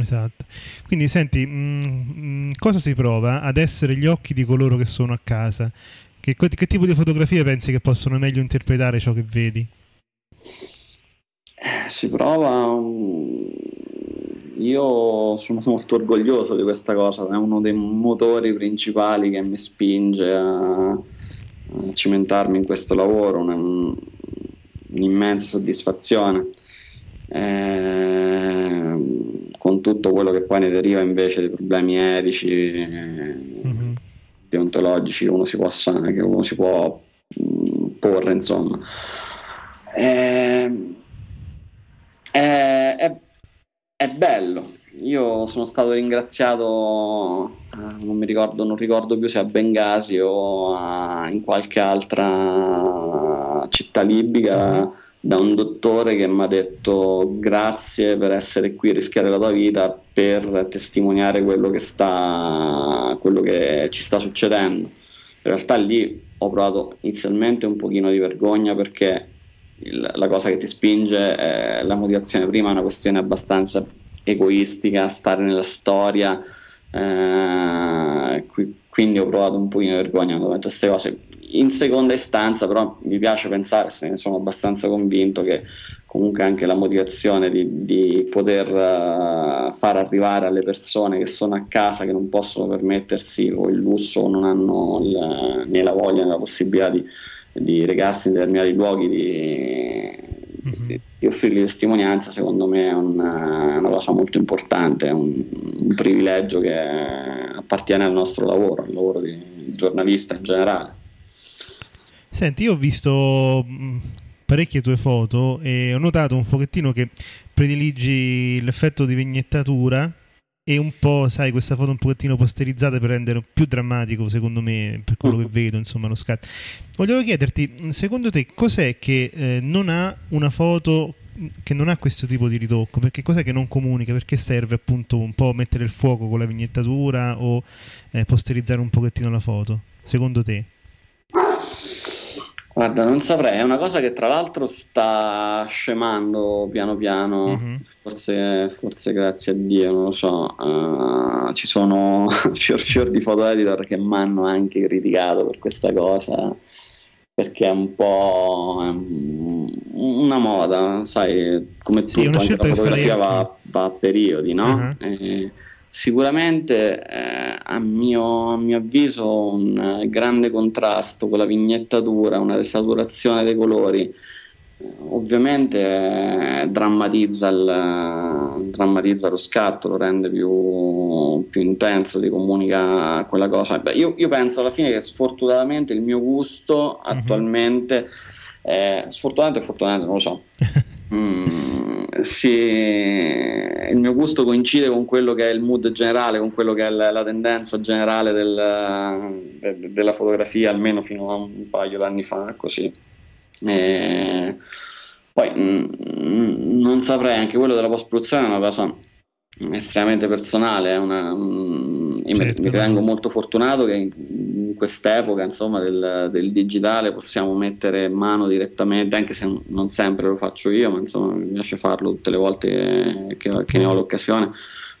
Esatto. Quindi senti, cosa si prova ad essere gli occhi di coloro che sono a casa? Che tipo di fotografie pensi che possono meglio interpretare ciò che vedi? Si prova. Io sono molto orgoglioso di questa cosa, è uno dei motori principali che mi spinge a cimentarmi in questo lavoro, un'immensa soddisfazione, con tutto quello che poi ne deriva invece dei problemi etici, deontologici che uno si può porre, insomma. È bello. Io sono stato ringraziato, non ricordo più se a Bengasi o in qualche altra città libica, da un dottore che mi ha detto: grazie per essere qui, rischiare la tua vita per testimoniare quello che ci sta succedendo. In realtà lì ho provato inizialmente un pochino di vergogna, perché la cosa che ti spinge è la motivazione prima, è una questione abbastanza egoistica, stare nella storia, quindi ho provato un pochino di vergogna davanti a queste cose. In seconda istanza però mi piace pensare, se ne sono abbastanza convinto, che comunque anche la motivazione di poter far arrivare alle persone che sono a casa, che non possono permettersi o il lusso o non hanno né la voglia né la possibilità di recarsi in determinati luoghi, di offrirgli testimonianza, secondo me è una cosa molto importante, è un privilegio che appartiene al nostro lavoro, al lavoro di giornalista in generale. Senti, io ho visto parecchie tue foto e ho notato un pochettino che prediligi l'effetto di vignettatura e un po', sai, questa foto un pochettino posterizzata per rendere più drammatico, secondo me, per quello che vedo, insomma, lo scatto. Volevo chiederti, secondo te, cos'è che non ha una foto che non ha questo tipo di ritocco? Perché cos'è che non comunica? Perché serve appunto un po' mettere il fuoco con la vignettatura o posterizzare un pochettino la foto, secondo te? Guarda, non saprei, è una cosa che tra l'altro sta scemando piano piano, forse grazie a Dio, non lo so, ci sono fior di photo editor che mi hanno anche criticato per questa cosa, perché è un po' una moda, sai, come tutto, anche la fotografia va a periodi, no? Uh-huh. Sicuramente a mio avviso un grande contrasto con la vignettatura, una desaturazione dei colori ovviamente drammatizza lo scatto, lo rende più intenso, ti comunica quella cosa. Beh, io penso alla fine che sfortunatamente il mio gusto attualmente sfortunatamente o fortunatamente non lo so sì, il mio gusto coincide con quello che è il mood generale, con quello che è la tendenza generale della fotografia, almeno fino a un paio d'anni fa, così. E poi non saprei, anche quello della post-produzione è una cosa estremamente personale, certo. Mi ritengo molto fortunato che in quest'epoca, insomma, del digitale possiamo mettere mano direttamente, anche se non sempre lo faccio io, ma insomma mi piace farlo tutte le volte che ne ho l'occasione,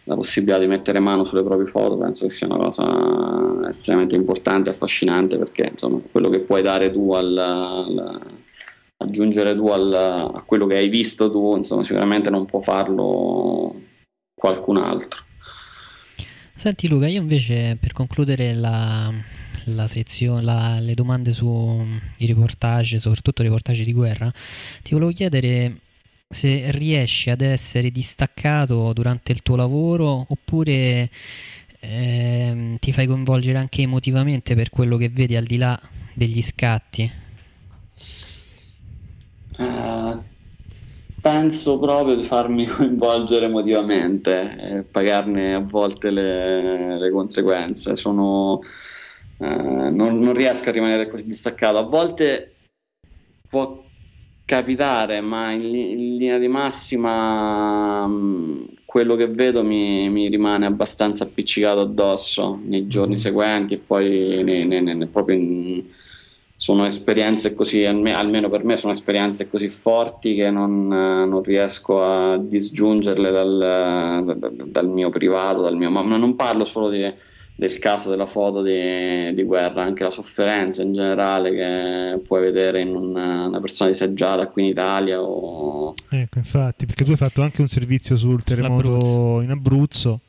la possibilità di mettere mano sulle proprie foto. Penso che sia una cosa estremamente importante e affascinante, perché insomma quello che puoi dare tu aggiungere tu a quello che hai visto tu, insomma, sicuramente non può farlo qualcun altro. Senti Luca, io invece, per concludere la sezione, le domande su i reportage, soprattutto reportage di guerra, ti volevo chiedere se riesci ad essere distaccato durante il tuo lavoro, oppure ti fai coinvolgere anche emotivamente per quello che vedi al di là degli scatti. Penso proprio di farmi coinvolgere emotivamente e pagarne a volte le conseguenze. Non riesco a rimanere così distaccato. A volte può capitare, ma in linea di massima quello che vedo mi rimane abbastanza appiccicato addosso nei giorni seguenti, e poi proprio sono esperienze così, almeno per me sono esperienze così forti che non riesco a disgiungerle dal mio privato, ma non parlo solo del caso della foto di guerra, anche la sofferenza in generale che puoi vedere in una persona disagiata qui in Italia Ecco, infatti, perché tu hai fatto anche un servizio sul terremoto in Abruzzo.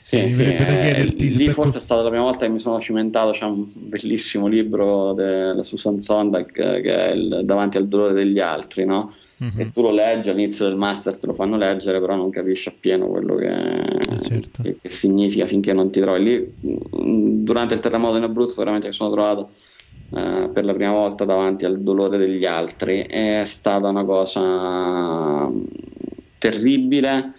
Sì, lì forse è stata la prima volta che mi sono cimentato. C'è un bellissimo libro della Susan Sontag che è Davanti al dolore degli altri, no? Mm-hmm. E tu lo leggi all'inizio del master, te lo fanno leggere, però non capisci appieno quello certo. che significa, finché non ti trovi lì. Durante il terremoto in Abruzzo veramente mi sono trovato per la prima volta davanti al dolore degli altri, è stata una cosa terribile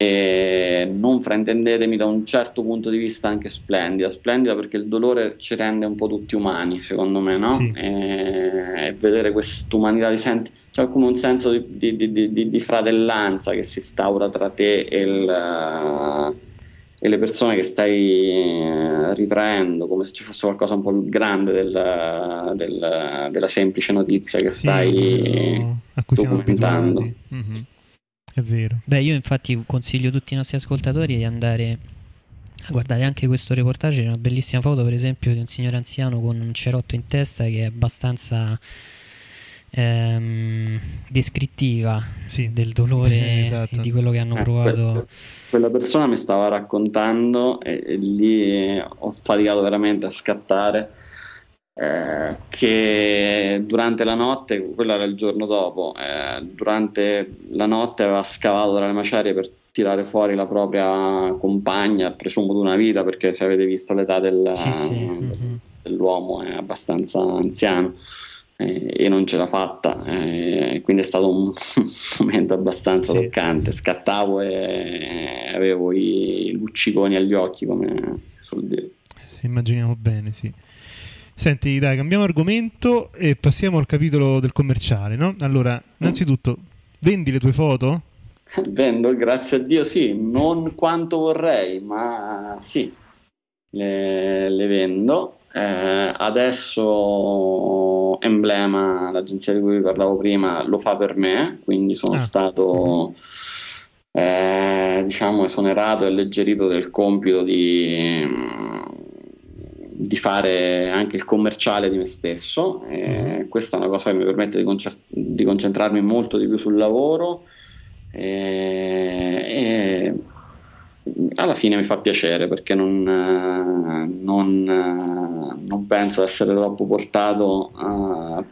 e, non fraintendetemi, da un certo punto di vista anche splendida, perché il dolore ci rende un po' tutti umani, secondo me, no? Sì. E vedere quest'umanità, c'è come un senso di fratellanza che si instaura tra te e le persone che stai ritraendo, come se ci fosse qualcosa un po' più grande della semplice notizia che stai documentando. È vero. Beh, io infatti consiglio tutti i nostri ascoltatori di andare a guardare anche questo reportage. C'è una bellissima foto, per esempio, di un signore anziano con un cerotto in testa che è abbastanza descrittiva del dolore, esatto, di quello che hanno provato. Quella persona mi stava raccontando, e lì ho faticato veramente a scattare, che durante la notte, quello era il giorno dopo, durante la notte aveva scavato tra le macerie per tirare fuori la propria compagna, presumo di una vita, perché se avete visto l'età dell'uomo è abbastanza anziano, e non ce l'ha fatta, quindi è stato un momento abbastanza toccante. Scattavo e avevo i lucciconi agli occhi, come suol dire. Immaginiamo bene, sì. Senti, dai, cambiamo argomento e passiamo al capitolo del commerciale, no? Allora, innanzitutto, vendi le tue foto? Vendo, grazie a Dio, sì. Non quanto vorrei, ma sì, le vendo. Adesso Emblema, l'agenzia di cui vi parlavo prima, lo fa per me, quindi sono stato diciamo esonerato e alleggerito del compito di fare anche il commerciale di me stesso. Questa è una cosa che mi permette di concentrarmi molto di più sul lavoro, e alla fine mi fa piacere, perché non penso di essere troppo portato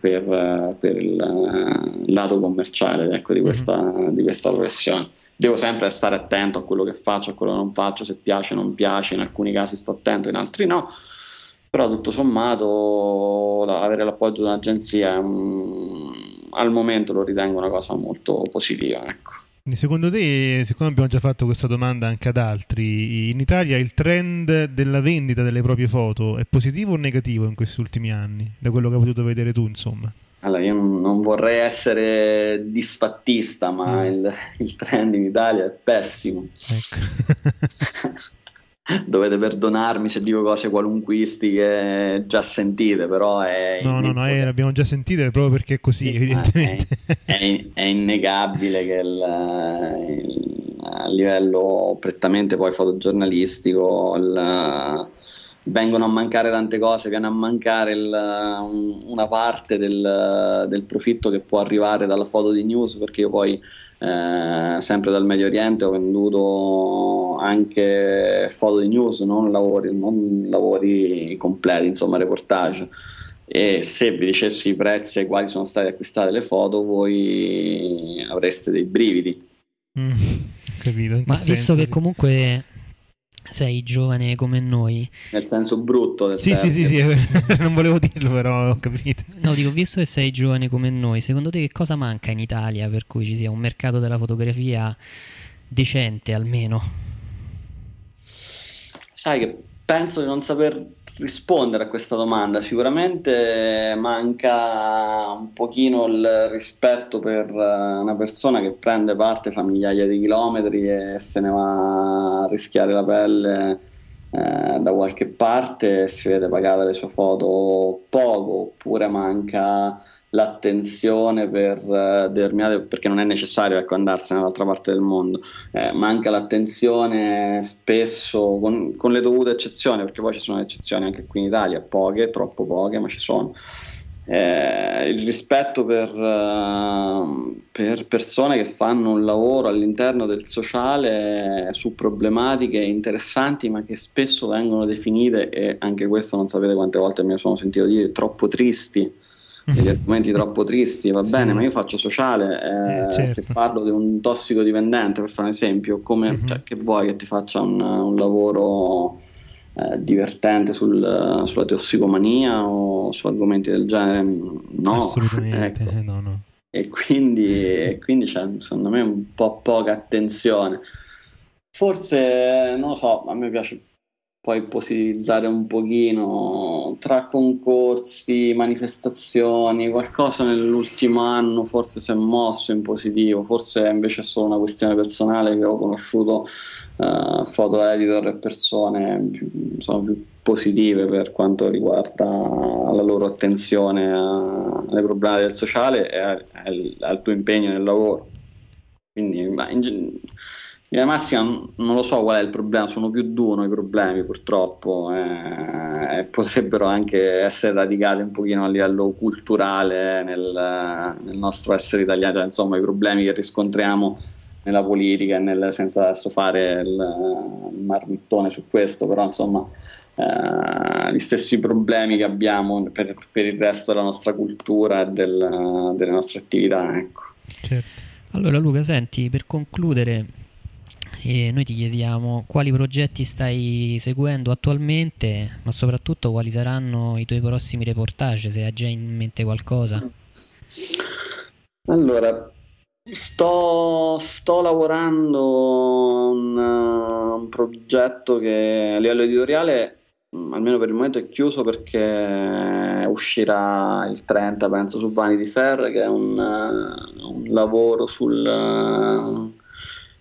per il lato commerciale, ecco, di questa professione. Devo sempre stare attento a quello che faccio, a quello che non faccio, se piace o non piace, in alcuni casi sto attento, in altri no, però tutto sommato avere l'appoggio di un'agenzia al momento lo ritengo una cosa molto positiva, ecco. Secondo te, siccome abbiamo già fatto questa domanda anche ad altri, in Italia il trend della vendita delle proprie foto è positivo o negativo in questi ultimi anni, da quello che hai potuto vedere tu, insomma? Allora, io non vorrei essere disfattista, ma il trend in Italia è pessimo, ecco. Dovete perdonarmi se dico cose qualunquistiche già sentite, però è l'abbiamo già sentite proprio perché è così, sì, evidentemente è innegabile che a livello prettamente poi fotogiornalistico vengono a mancare tante cose, viene a mancare una parte del profitto che può arrivare dalla foto di news, perché io poi sempre dal Medio Oriente ho venduto anche foto di news, non lavori completi, insomma reportage, e se vi dicessi i prezzi ai quali sono state acquistate le foto voi avreste dei brividi. Capito, ma senso, visto che comunque sei giovane come noi, nel senso brutto del sì, non volevo dirlo, però ho capito. No, dico, visto che sei giovane come noi, secondo te che cosa manca in Italia per cui ci sia un mercato della fotografia decente, almeno? Sai che penso di non saper rispondere a questa domanda. Sicuramente manca un pochino il rispetto per una persona che prende parte fa migliaia di chilometri e se ne va a rischiare la pelle da qualche parte, si vede pagare le sue foto poco, oppure manca l'attenzione per determinate, perché non è necessario, ecco, andarsene dall'altra parte del mondo, manca l'attenzione spesso con le dovute eccezioni, perché poi ci sono eccezioni anche qui in Italia, poche, troppo poche, ma ci sono, il rispetto per persone che fanno un lavoro all'interno del sociale su problematiche interessanti ma che spesso vengono definite, e anche questo non sapete quante volte mi sono sentito dire, troppo tristi, degli argomenti troppo tristi. Va bene, ma io faccio sociale, certo. Se parlo di un tossicodipendente, per fare un esempio, come cioè, che vuoi che ti faccia un lavoro divertente sulla tossicomania o su argomenti del genere? No, assolutamente. Ecco. No. E quindi c'è, secondo me, un po' poca attenzione. Forse, non lo so, a me piace poi positivizzare un pochino tra concorsi, manifestazioni, qualcosa nell'ultimo anno forse si è mosso in positivo, forse invece è solo una questione personale che ho conosciuto foto editor e persone più positive per quanto riguarda la loro attenzione alle problematiche del sociale e al tuo impegno nel lavoro. Quindi in massima non lo so qual è il problema, sono più di uno i problemi purtroppo, potrebbero anche essere radicati un pochino a livello culturale nel nostro essere italiano, insomma i problemi che riscontriamo nella politica e senza adesso fare il marmittone su questo, però insomma gli stessi problemi che abbiamo per il resto della nostra cultura e delle nostre attività, ecco. Certo. Allora Luca, senti, per concludere, e noi ti chiediamo quali progetti stai seguendo attualmente, ma soprattutto quali saranno i tuoi prossimi reportage, se hai già in mente qualcosa. Allora, sto lavorando a un progetto che a livello editoriale almeno per il momento è chiuso, perché uscirà il 30, penso, su Vanity Fair, che è un lavoro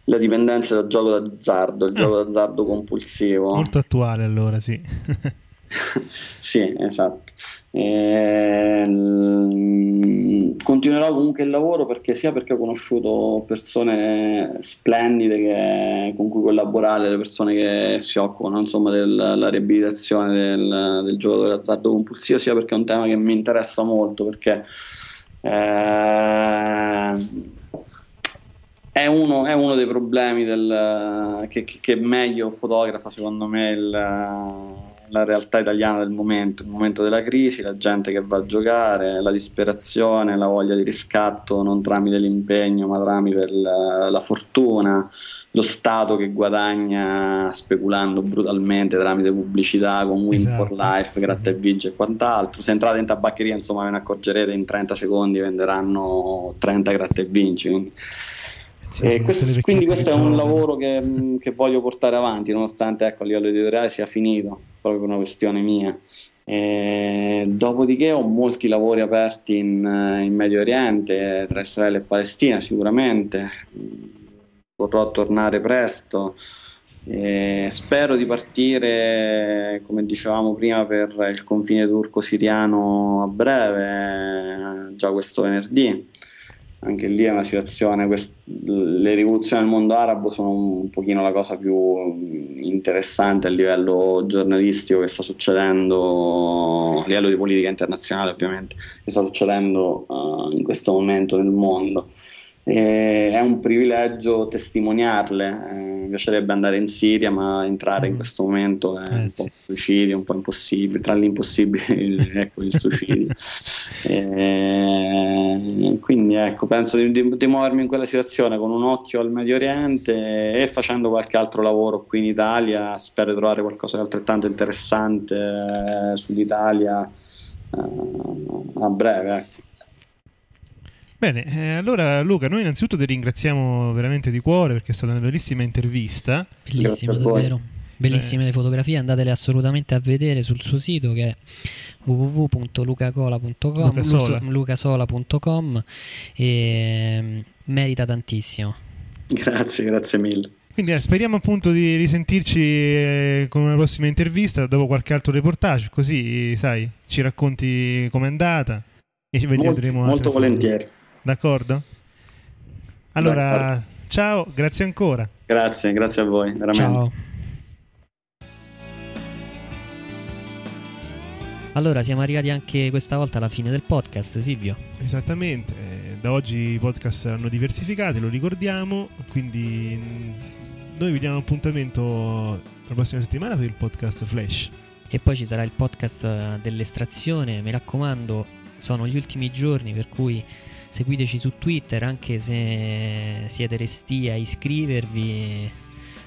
la dipendenza dal gioco d'azzardo, il gioco d'azzardo compulsivo. Molto attuale allora, sì. Sì, esatto. Continuerò comunque il lavoro, perché sia perché ho conosciuto persone splendide con cui collaborare, le persone che si occupano insomma della riabilitazione del giocatore d'azzardo compulsivo, sia perché è un tema che mi interessa molto, perché è uno dei problemi che meglio fotografa secondo me la realtà italiana del momento, il momento della crisi, la gente che va a giocare, la disperazione, la voglia di riscatto non tramite l'impegno ma tramite la fortuna, lo Stato che guadagna speculando brutalmente tramite pubblicità con Win for Life, Gratta e Vinci e quant'altro. Se entrate in tabaccheria, insomma, ve ne accorgerete, in 30 secondi venderanno 30 Gratta e Vinci, quindi questo è un lavoro che voglio portare avanti, nonostante a livello editoriale sia finito, proprio per una questione mia. Dopodiché ho molti lavori aperti in Medio Oriente, tra Israele e Palestina sicuramente, vorrò tornare presto. Spero di partire, come dicevamo prima, per il confine turco-siriano a breve, già questo venerdì. Anche lì è una situazione, le rivoluzioni nel mondo arabo sono un pochino la cosa più interessante a livello giornalistico che sta succedendo, a livello di politica internazionale ovviamente, che sta succedendo in questo momento nel mondo. È un privilegio testimoniarle, mi piacerebbe andare in Siria, ma entrare in questo momento è un po' un suicidio, un po' impossibile, tra l'impossibile ecco il suicidio. Quindi ecco, penso di muovermi in quella situazione con un occhio al Medio Oriente e facendo qualche altro lavoro qui in Italia. Spero di trovare qualcosa di altrettanto interessante sull'Italia a breve, ecco. Bene, allora Luca, noi innanzitutto ti ringraziamo veramente di cuore perché è stata una bellissima intervista. Bellissima davvero, bellissime le fotografie, andatele assolutamente a vedere sul suo sito che è www.lucasola.com e merita tantissimo. Grazie mille. Quindi speriamo appunto di risentirci con una prossima intervista dopo qualche altro reportage, così sai, ci racconti com'è andata e ci vedremo molto volentieri. D'accordo? Allora, d'accordo. Ciao, grazie ancora. Grazie a voi, veramente. Ciao. Allora, siamo arrivati anche questa volta alla fine del podcast, Silvio. Esattamente, da oggi i podcast saranno diversificati, lo ricordiamo, quindi noi vi diamo appuntamento la prossima settimana per il podcast Flash. E poi ci sarà il podcast dell'estrazione, mi raccomando, sono gli ultimi giorni, per cui seguiteci su Twitter, anche se siete resti a iscrivervi,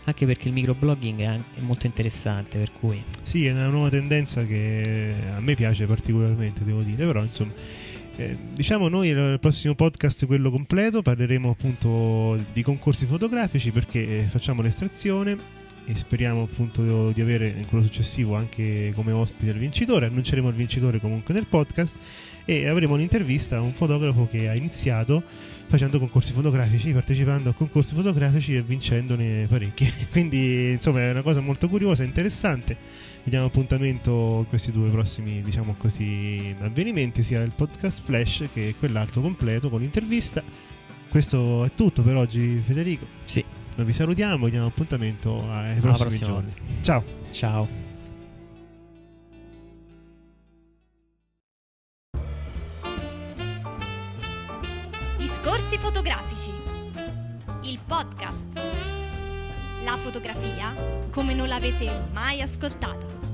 anche perché il microblogging è molto interessante, per cui sì, è una nuova tendenza che a me piace particolarmente, devo dire, però insomma diciamo noi nel prossimo podcast, quello completo, parleremo appunto di concorsi fotografici, perché facciamo l'estrazione e speriamo appunto di avere in quello successivo anche come ospite il vincitore. Annunceremo il vincitore comunque nel podcast e avremo un'intervista a un fotografo che ha iniziato facendo concorsi fotografici, partecipando a concorsi fotografici e vincendone parecchi. Quindi insomma è una cosa molto curiosa e interessante. Vi diamo appuntamento a questi due prossimi, diciamo così, avvenimenti, sia il podcast Flash che quell'altro completo con l'intervista. Questo è tutto per oggi, Federico. Sì. Noi vi salutiamo e diamo appuntamento ai prossimi giorni. Ciao. Ciao. Discorsi fotografici. Il podcast. La fotografia come non l'avete mai ascoltata.